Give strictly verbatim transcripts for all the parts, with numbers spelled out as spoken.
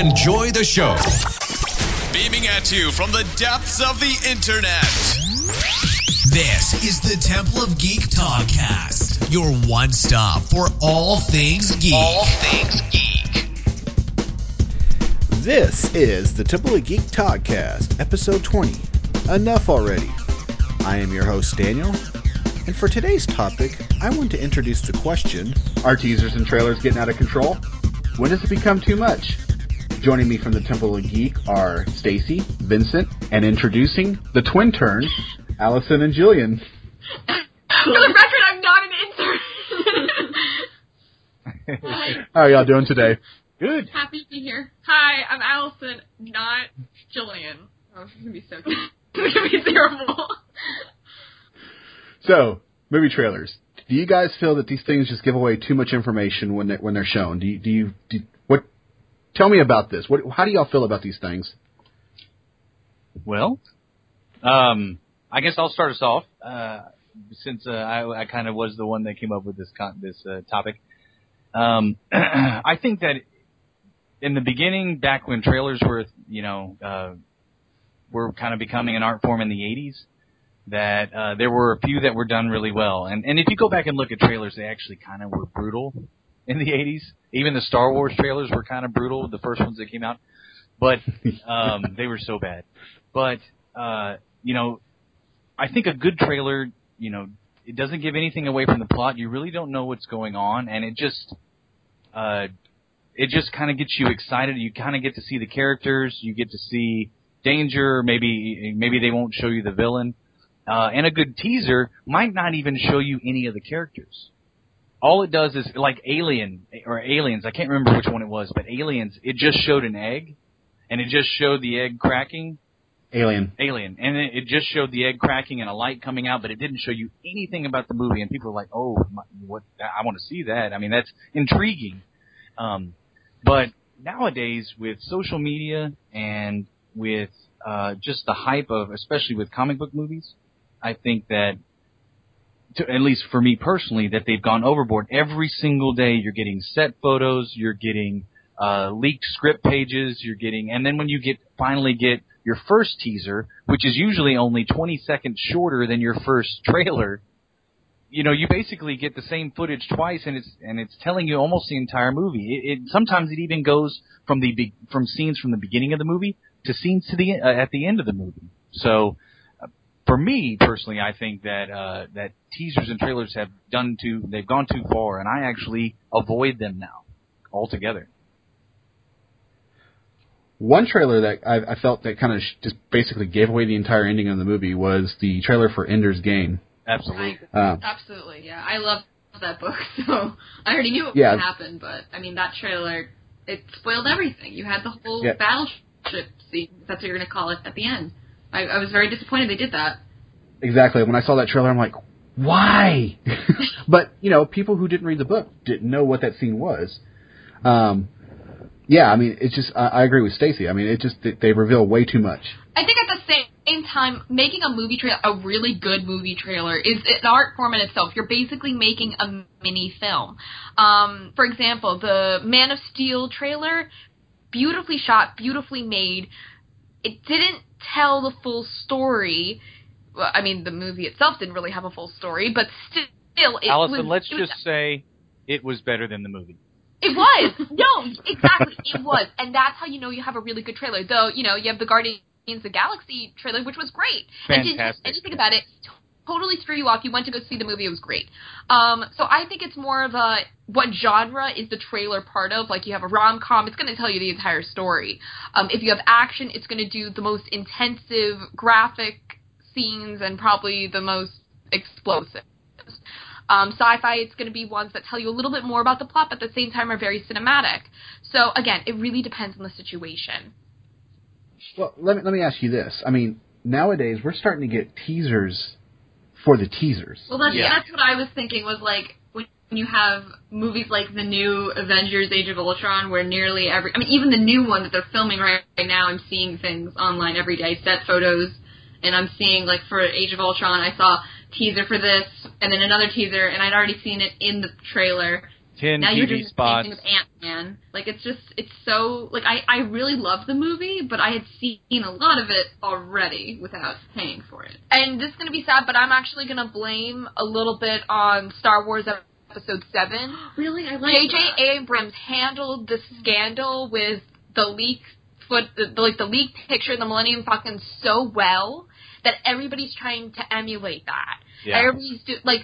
enjoy the show. Beaming at you from the depths of the internet, this is the Temple of Geek Talkcast, your one stop for all things geek. All things geek. This is the Temple of Geek Talkcast, episode twenty. Enough already. I am your host, Daniel, and for today's topic, I want to introduce the question: are teasers and trailers getting out of control? When does it become too much? Joining me from the Temple of Geek are Stacy, Vincent, and introducing the twin turns, Allison and Jillian. For the record, I'm not an intern. How are y'all doing today? Good. Happy to be here. Hi, I'm Allison, not Jillian. Oh, this is going to be so good. It's going to be terrible. So, movie trailers. Do you guys feel that these things just give away too much information when they, when they're shown? Do you, do you do, what? Tell me about this. What? How do y'all feel about these things? Well, um, I guess I'll start us off uh, since uh, I, I kind of was the one that came up with this con- this uh, topic. Um, I think that in the beginning, back when trailers were, you know, uh, were kind of becoming an art form in the eighties. That uh, there were a few that were done really well. And, and if you go back and look at trailers, they actually kind of were brutal in the eighties. Even the Star Wars trailers were kind of brutal, the first ones that came out. But um, they were so bad. But, uh, you know, I think a good trailer, you know, it doesn't give anything away from the plot. You really don't know what's going on. And it just uh, it just kind of gets you excited. You kind of get to see the characters. You get to see danger. Maybe maybe they won't show you the villain. Uh, and a good teaser might not even show you any of the characters. All it does is, like Alien, or Aliens, I can't remember which one it was, but Aliens, it just showed an egg, and it just showed the egg cracking. Alien. Alien. And it, it just showed the egg cracking and a light coming out, but it didn't show you anything about the movie, and people are like, oh, my, what? I want to see that. I mean, that's intriguing. Um, but nowadays, with social media and with uh, just the hype of, especially with comic book movies, I think that, to, at least for me personally, that they've gone overboard. Every single day you're getting set photos, you're getting uh, leaked script pages, you're getting, and then when you get finally get your first teaser, which is usually only twenty seconds shorter than your first trailer, you know, you basically get the same footage twice, and it's and it's telling you almost the entire movie. It, it sometimes it even goes from the be, from scenes from the beginning of the movie to scenes to the uh, at the end of the movie. So. For me personally, I think that uh, that teasers and trailers have done too. They've gone too far, and I actually avoid them now altogether. One trailer that I, I felt that kind of sh- just basically gave away the entire ending of the movie was the trailer for Ender's Game. Absolutely, I, uh, absolutely, yeah. I love that book, so I already knew what yeah. would happen. But I mean, that trailer it spoiled everything. You had the whole yeah. battleship scene. That's what you're going to call it at the end. I, I was very disappointed they did that. Exactly. When I saw that trailer, I'm like, why? But, you know, people who didn't read the book didn't know what that scene was. Um, yeah, I mean, it's just, I, I agree with Stacy. I mean, it just, they, they reveal way too much. I think at the same time, making a movie trailer, a really good movie trailer, is an art form in itself. You're basically making a mini film. Um, for example, the Man of Steel trailer, beautifully shot, beautifully made. It didn't tell the full story. Well, I mean, the movie itself didn't really have a full story, but still, it Allison, was, let's it was, just say it was better than the movie. It was! No, exactly, it was. And that's how you know you have a really good trailer. Though, you know, you have the Guardians of the Galaxy trailer, which was great. Fantastic. And didn't anything about it. Totally threw you off. You went to go see the movie. It was great. Um, so I think it's more of a what genre is the trailer part of. Like you have a rom-com, it's going to tell you the entire story. Um, if you have action, it's going to do the most intensive graphic scenes and probably the most explosive. Um, sci-fi, it's going to be ones that tell you a little bit more about the plot, but at the same time are very cinematic. So again, it really depends on the situation. Well, let me, let me ask you this. I mean, nowadays we're starting to get teasers for the teasers. Well, that's, yeah. that's what I was thinking was, like, when you have movies like the new Avengers Age of Ultron where nearly every... I mean, even the new one that they're filming right, right now, I'm seeing things online every day, set photos, and I'm seeing, like, for Age of Ultron, I saw teaser for this, and then another teaser, and I'd already seen it in the trailer, ten now T V you're doing spots. The same thing with Ant-Man. Like, it's just, it's so, like, I, I really loved the movie, but I had seen a lot of it already without paying for it. And this is going to be sad, but I'm actually going to blame a little bit on Star Wars Episode Seven. Really? I like J J. Abrams handled the scandal with the leak foot, the, like, the leaked picture of the Millennium Falcon so well that everybody's trying to emulate that. Yeah. Everybody's, do, like...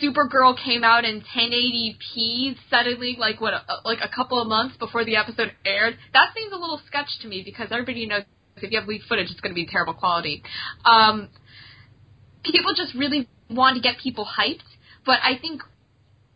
Supergirl came out in ten eighty p suddenly, like what, a, like a couple of months before the episode aired. That seems a little sketch to me because everybody knows if you have leaked footage, it's going to be terrible quality. Um, people just really want to get people hyped, but I think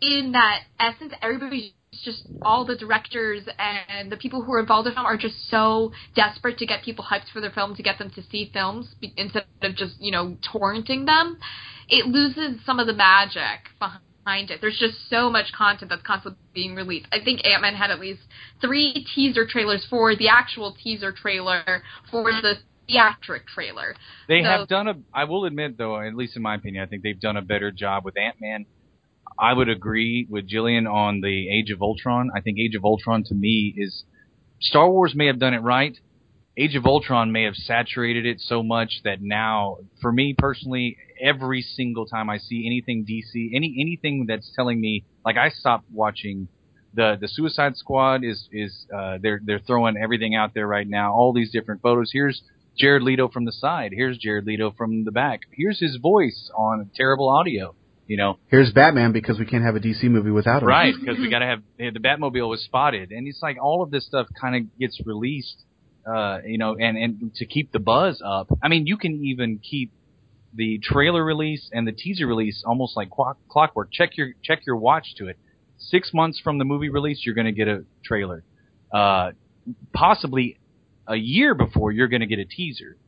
in that essence, everybody's just, all the directors and the people who are involved in film are just so desperate to get people hyped for their film, to get them to see films instead of just, you know, torrenting them. It loses some of the magic behind it. There's just so much content that's constantly being released. I think Ant-Man had at least three teaser trailers for the actual teaser trailer for the theatric trailer. They so, have done a, I will admit though, at least in my opinion, I think they've done a better job with Ant-Man. I would agree with Jillian on the Age of Ultron. I think Age of Ultron to me is, Star Wars may have done it right. Age of Ultron may have saturated it so much that now, for me personally, every single time I see anything D C, any anything that's telling me, like I stopped watching the the Suicide Squad is is uh, they're they're throwing everything out there right now. All these different photos. Here's Jared Leto from the side. Here's Jared Leto from the back. Here's his voice on terrible audio. You know, here's Batman because we can't have a D C movie without him. Right, because we got to have the Batmobile was spotted, and it's like all of this stuff kind of gets released. Uh, you know, and, and to keep the buzz up. I mean, you can even keep the trailer release and the teaser release almost like clock, clockwork. Check your check your watch to it. Six months from the movie release, you're going to get a trailer. Uh, possibly a year before, you're going to get a teaser.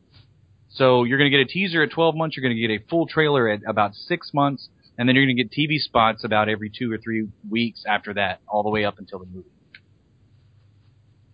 So you're going to get a teaser at twelve months. You're going to get a full trailer at about six months. And then you're going to get T V spots about every two or three weeks after that, all the way up until the movie.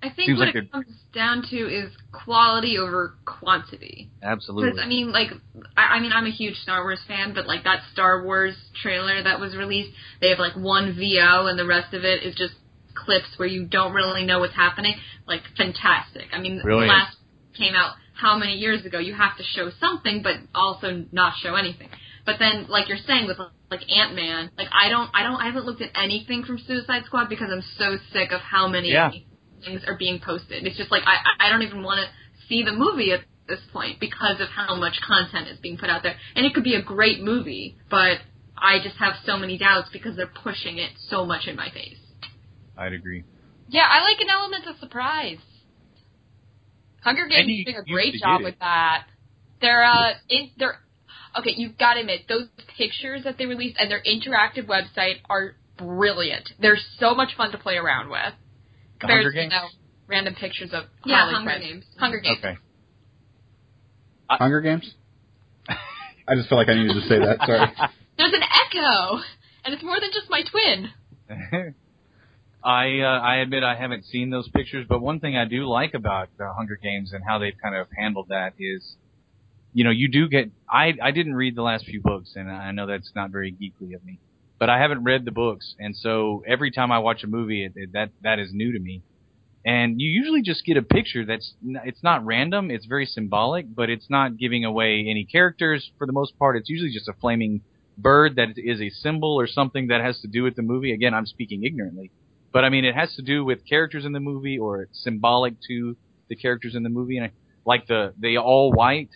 I think Seems what like it comes down to is quality over quantity. Absolutely. Because, I mean, like, I, I mean, I'm a huge Star Wars fan, but, like, that Star Wars trailer that was released, they have, like, one V O, and the rest of it is just clips where you don't really know what's happening. Like, fantastic. I mean, the last came out how many years ago? You have to show something, but also not show anything. But then, like you're saying, with like Ant-Man, like, I don't, I don't, I haven't looked at anything from Suicide Squad because I'm so sick of how many... Yeah. things are being posted. It's just like, I, I don't even want to see the movie at this point because of how much content is being put out there. And it could be a great movie, but I just have so many doubts because they're pushing it so much in my face. I'd agree. Yeah, I like an element of surprise. Hunger Games is doing a great job with that. They're, uh, in, they're, okay, you've got to admit, those pictures that they released and their interactive website are brilliant. They're so much fun to play around with. Hunger Games? You know, random pictures of yeah, Hunger friends. Games. Hunger Games. Okay. I, Hunger Games? I just feel like I needed to say that. Sorry. There's an echo, and it's more than just my twin. I uh, I admit I haven't seen those pictures, but one thing I do like about the Hunger Games and how they've kind of handled that is, you know, you do get. I I didn't read the last few books, and I know that's not very geekly of me. But I haven't read the books, and so every time I watch a movie, it, it, that that is new to me. And you usually just get a picture that's it's not random; it's very symbolic, but it's not giving away any characters for the most part. It's usually just a flaming bird that is a symbol or something that has to do with the movie. Again, I'm speaking ignorantly, but I mean it has to do with characters in the movie or it's symbolic to the characters in the movie. And I, like the the all white.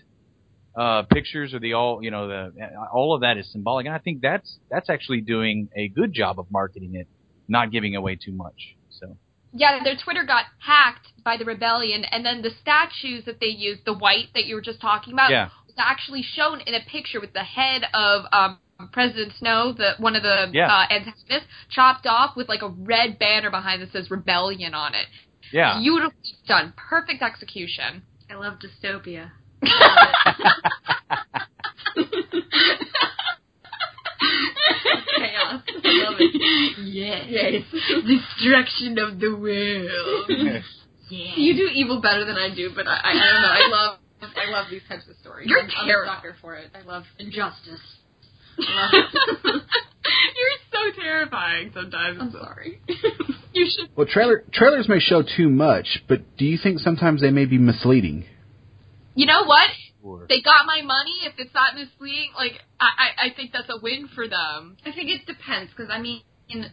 Uh, pictures or the all, you know, the all of that is symbolic, and I think that's that's actually doing a good job of marketing it, not giving away too much. So yeah, their Twitter got hacked by the rebellion, and then the statues that they used, the white that you were just talking about, yeah. was actually shown in a picture with the head of um, President Snow, the one of the yeah. uh, antagonists, chopped off with like a red banner behind that says "Rebellion" on it. Yeah, beautifully done, perfect execution. I love dystopia. Chaos. I love it. Yes. yes. Destruction of the world. Yes. You do evil better than I do, but I, I, I don't know. I love I love these types of stories. You're I'm, I'm a sucker for it. I love injustice. I love it. You're so so terrifying sometimes. I'm sorry. You should. Well, trailer trailers may show too much, but do you think sometimes they may be misleading? You know what? Or... They got my money. If it's not misleading, like I, I, I think that's a win for them. I think it depends, because I mean, in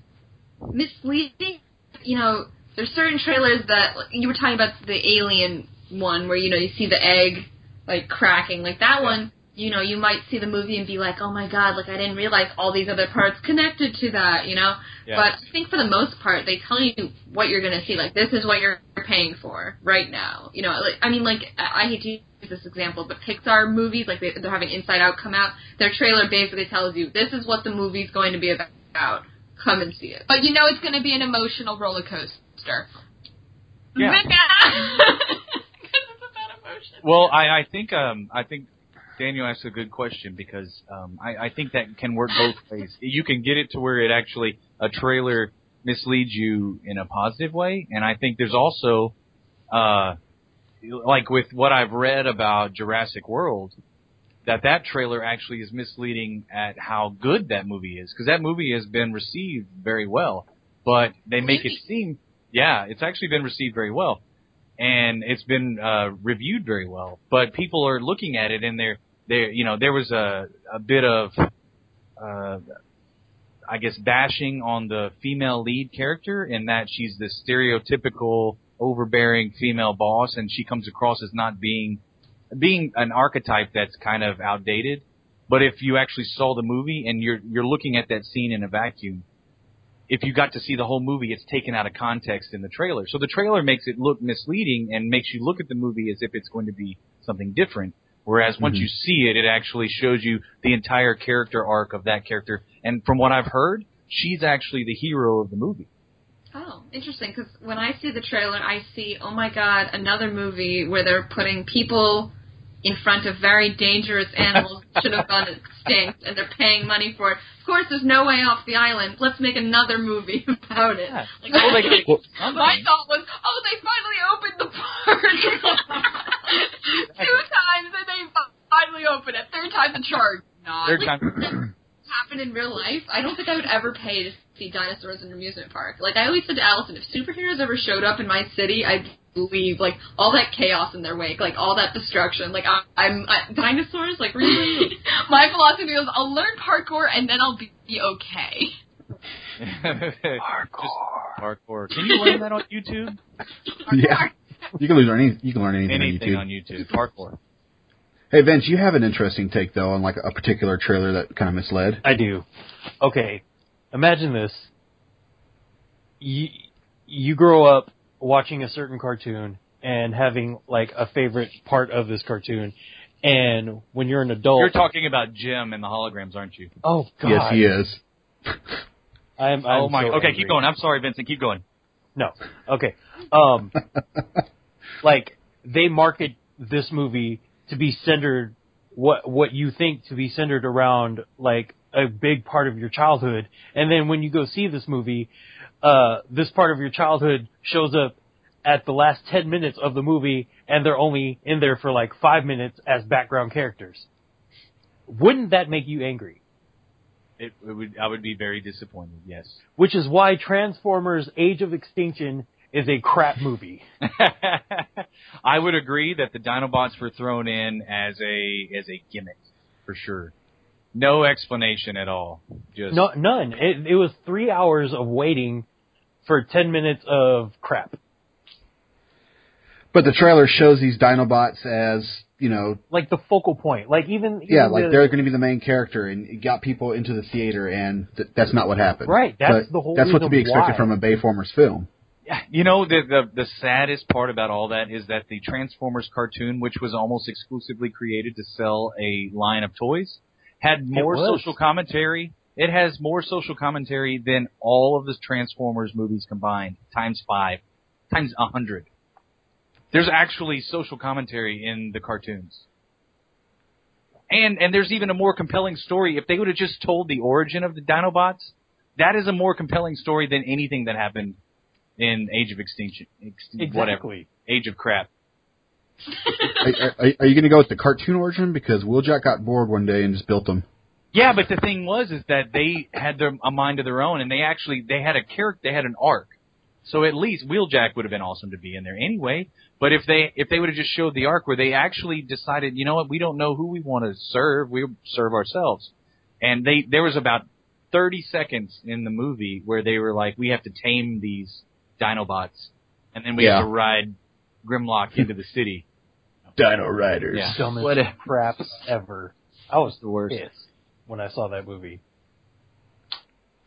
misleading, you know, there's certain trailers that you were talking about, the alien one where you know you see the egg like cracking, like that one. You know, you might see the movie and be like, oh, my God, like, I didn't realize all these other parts connected to that, you know? Yeah. But I think for the most part, they tell you what you're going to see. Like, this is what you're paying for right now. You know, like, I mean, like, I hate to use this example, but Pixar movies, like, they, they're having Inside Out come out. Their trailer basically tells you, this is what the movie's going to be about. Come and see it. But you know it's going to be an emotional roller coaster. Yeah. Because it's about emotion. Well, I, I think, um, I think... Daniel asked a good question because um, I, I think that can work both ways. You can get it to where it actually, a trailer misleads you in a positive way. And I think there's also, uh, like with what I've read about Jurassic World, that that trailer actually is misleading at how good that movie is. Because that movie has been received very well. But they make it seem, yeah, it's actually been received very well. And it's been uh, reviewed very well. But people are looking at it and they're, they're, you know, there was a, a bit of, uh, I guess, bashing on the female lead character in that she's this stereotypical, overbearing female boss, and she comes across as not being, being an archetype that's kind of outdated. But if you actually saw the movie and you're, you're looking at that scene in a vacuum, if you got to see the whole movie, it's taken out of context in the trailer. So the trailer makes it look misleading and makes you look at the movie as if it's going to be something different. Whereas once mm-hmm. you see it, it actually shows you the entire character arc of that character. And from what I've heard, she's actually the hero of the movie. Oh, interesting, because when I see the trailer, I see, oh, my God, another movie where they're putting people in front of very dangerous animals that should have gone extinct, and they're paying money for it. Of course, there's no way off the island. Let's make another movie about it. Yeah. Like, well, they, well, my thought was, oh, they finally opened the park. Two times, and they finally opened it. Third time's a charm. Not. Third like, time. Happened in real life. I don't think I would ever pay to see dinosaurs in an amusement park. Like, I always said to Allison, if superheroes ever showed up in my city, I'd leave, like, all that chaos in their wake, like, all that destruction, like, I, I'm, I, dinosaurs, like, really? My philosophy was, I'll learn parkour, and then I'll be, be okay. Parkour. Parkour. Can you learn that on YouTube? Yeah. You can learn anything, you can learn anything, anything on YouTube. Anything on YouTube. Parkour. Hey, Vince, you have an interesting take, though, on, like, a particular trailer that kind of misled. I do. Okay. Imagine this. You, you grow up watching a certain cartoon and having, like, a favorite part of this cartoon. And when you're an adult... You're talking about Jem and the Holograms, aren't you? Oh, God. Yes, he is. I'm, I'm oh, my... So okay, angry. Keep going. I'm sorry, Vincent. Keep going. No. Okay. Um, like, they market this movie to be centered... What, what you think to be centered around, like, a big part of your childhood. And then when you go see this movie... Uh, this part of your childhood shows up at the last ten minutes of the movie, and they're only in there for like five minutes as background characters. Wouldn't that make you angry? It, it would. I would be very disappointed, yes. Which is why Transformers Age of Extinction is a crap movie. I would agree that the Dinobots were thrown in as a as a gimmick, for sure. No explanation at all. Just no, none. It, it was three hours of waiting for ten minutes of crap. But the trailer shows these Dinobots as, you know... Like the focal point. Like even... even yeah, like the, they're going to be the main character, and it got people into the theater, and th- that's not what happened. Right, that's but the whole That's what to be expected why. From a Bayformers film. Yeah, you know, the, the the saddest part about all that is that the Transformers cartoon, which was almost exclusively created to sell a line of toys, had more social commentary. It has more social commentary than all of the Transformers movies combined, times five, times a hundred. There's actually social commentary in the cartoons. And and there's even a more compelling story. If they would have just told the origin of the Dinobots, that is a more compelling story than anything that happened in Age of Extinction. Exactly. Whatever. Age of Crap. are, are, are you going to go with the cartoon origin? Because Wheeljack got bored one day and just built them. Yeah, but the thing was is that they had their, a mind of their own, and they actually they had a character, they had an arc. So at least Wheeljack would have been awesome to be in there anyway. But if they if they would have just showed the arc where they actually decided, you know what, we don't know who we want to serve, we serve ourselves. And they there was about thirty seconds in the movie where they were like, we have to tame these Dinobots, and then we yeah. have to ride Grimlock into the city. Dino Riders. Yeah. Dumbest what a- crap ever. I was the worst when I saw that movie.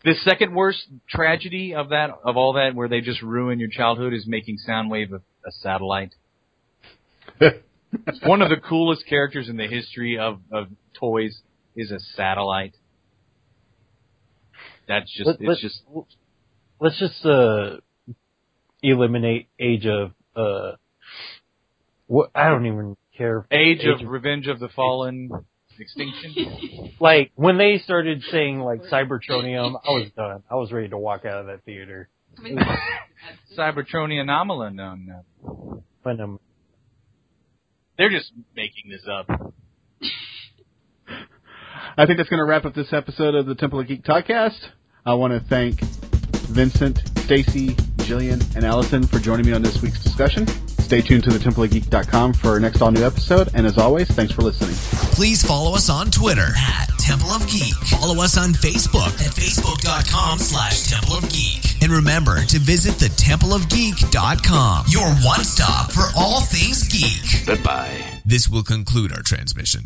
The second worst tragedy of that, of all that, where they just ruin your childhood, is making Soundwave a, a satellite. One of the coolest characters in the history of, of toys is a satellite. That's just, Let, it's let's, just. Let's just uh, eliminate Age of. Uh, what I don't even care. Age, Age of, of Revenge of the Fallen. Extinction. Like, when they started saying, like, Cybertronium, I was done. I was ready to walk out of that theater. Cybertronium anomaly, no, no. But, um, they're just making this up. I think that's going to wrap up this episode of the Temple of Geek Podcast. I want to thank Vincent, Stacy, Jillian, and Allison for joining me on this week's discussion. Stay tuned to the temple of geek dot com for our next all-new episode. And as always, thanks for listening. Please follow us on Twitter at Temple of Geek. Follow us on Facebook at facebook.com slash Temple of Geek. And remember to visit the temple of geek dot com, your one-stop for all things geek. Goodbye. This will conclude our transmission.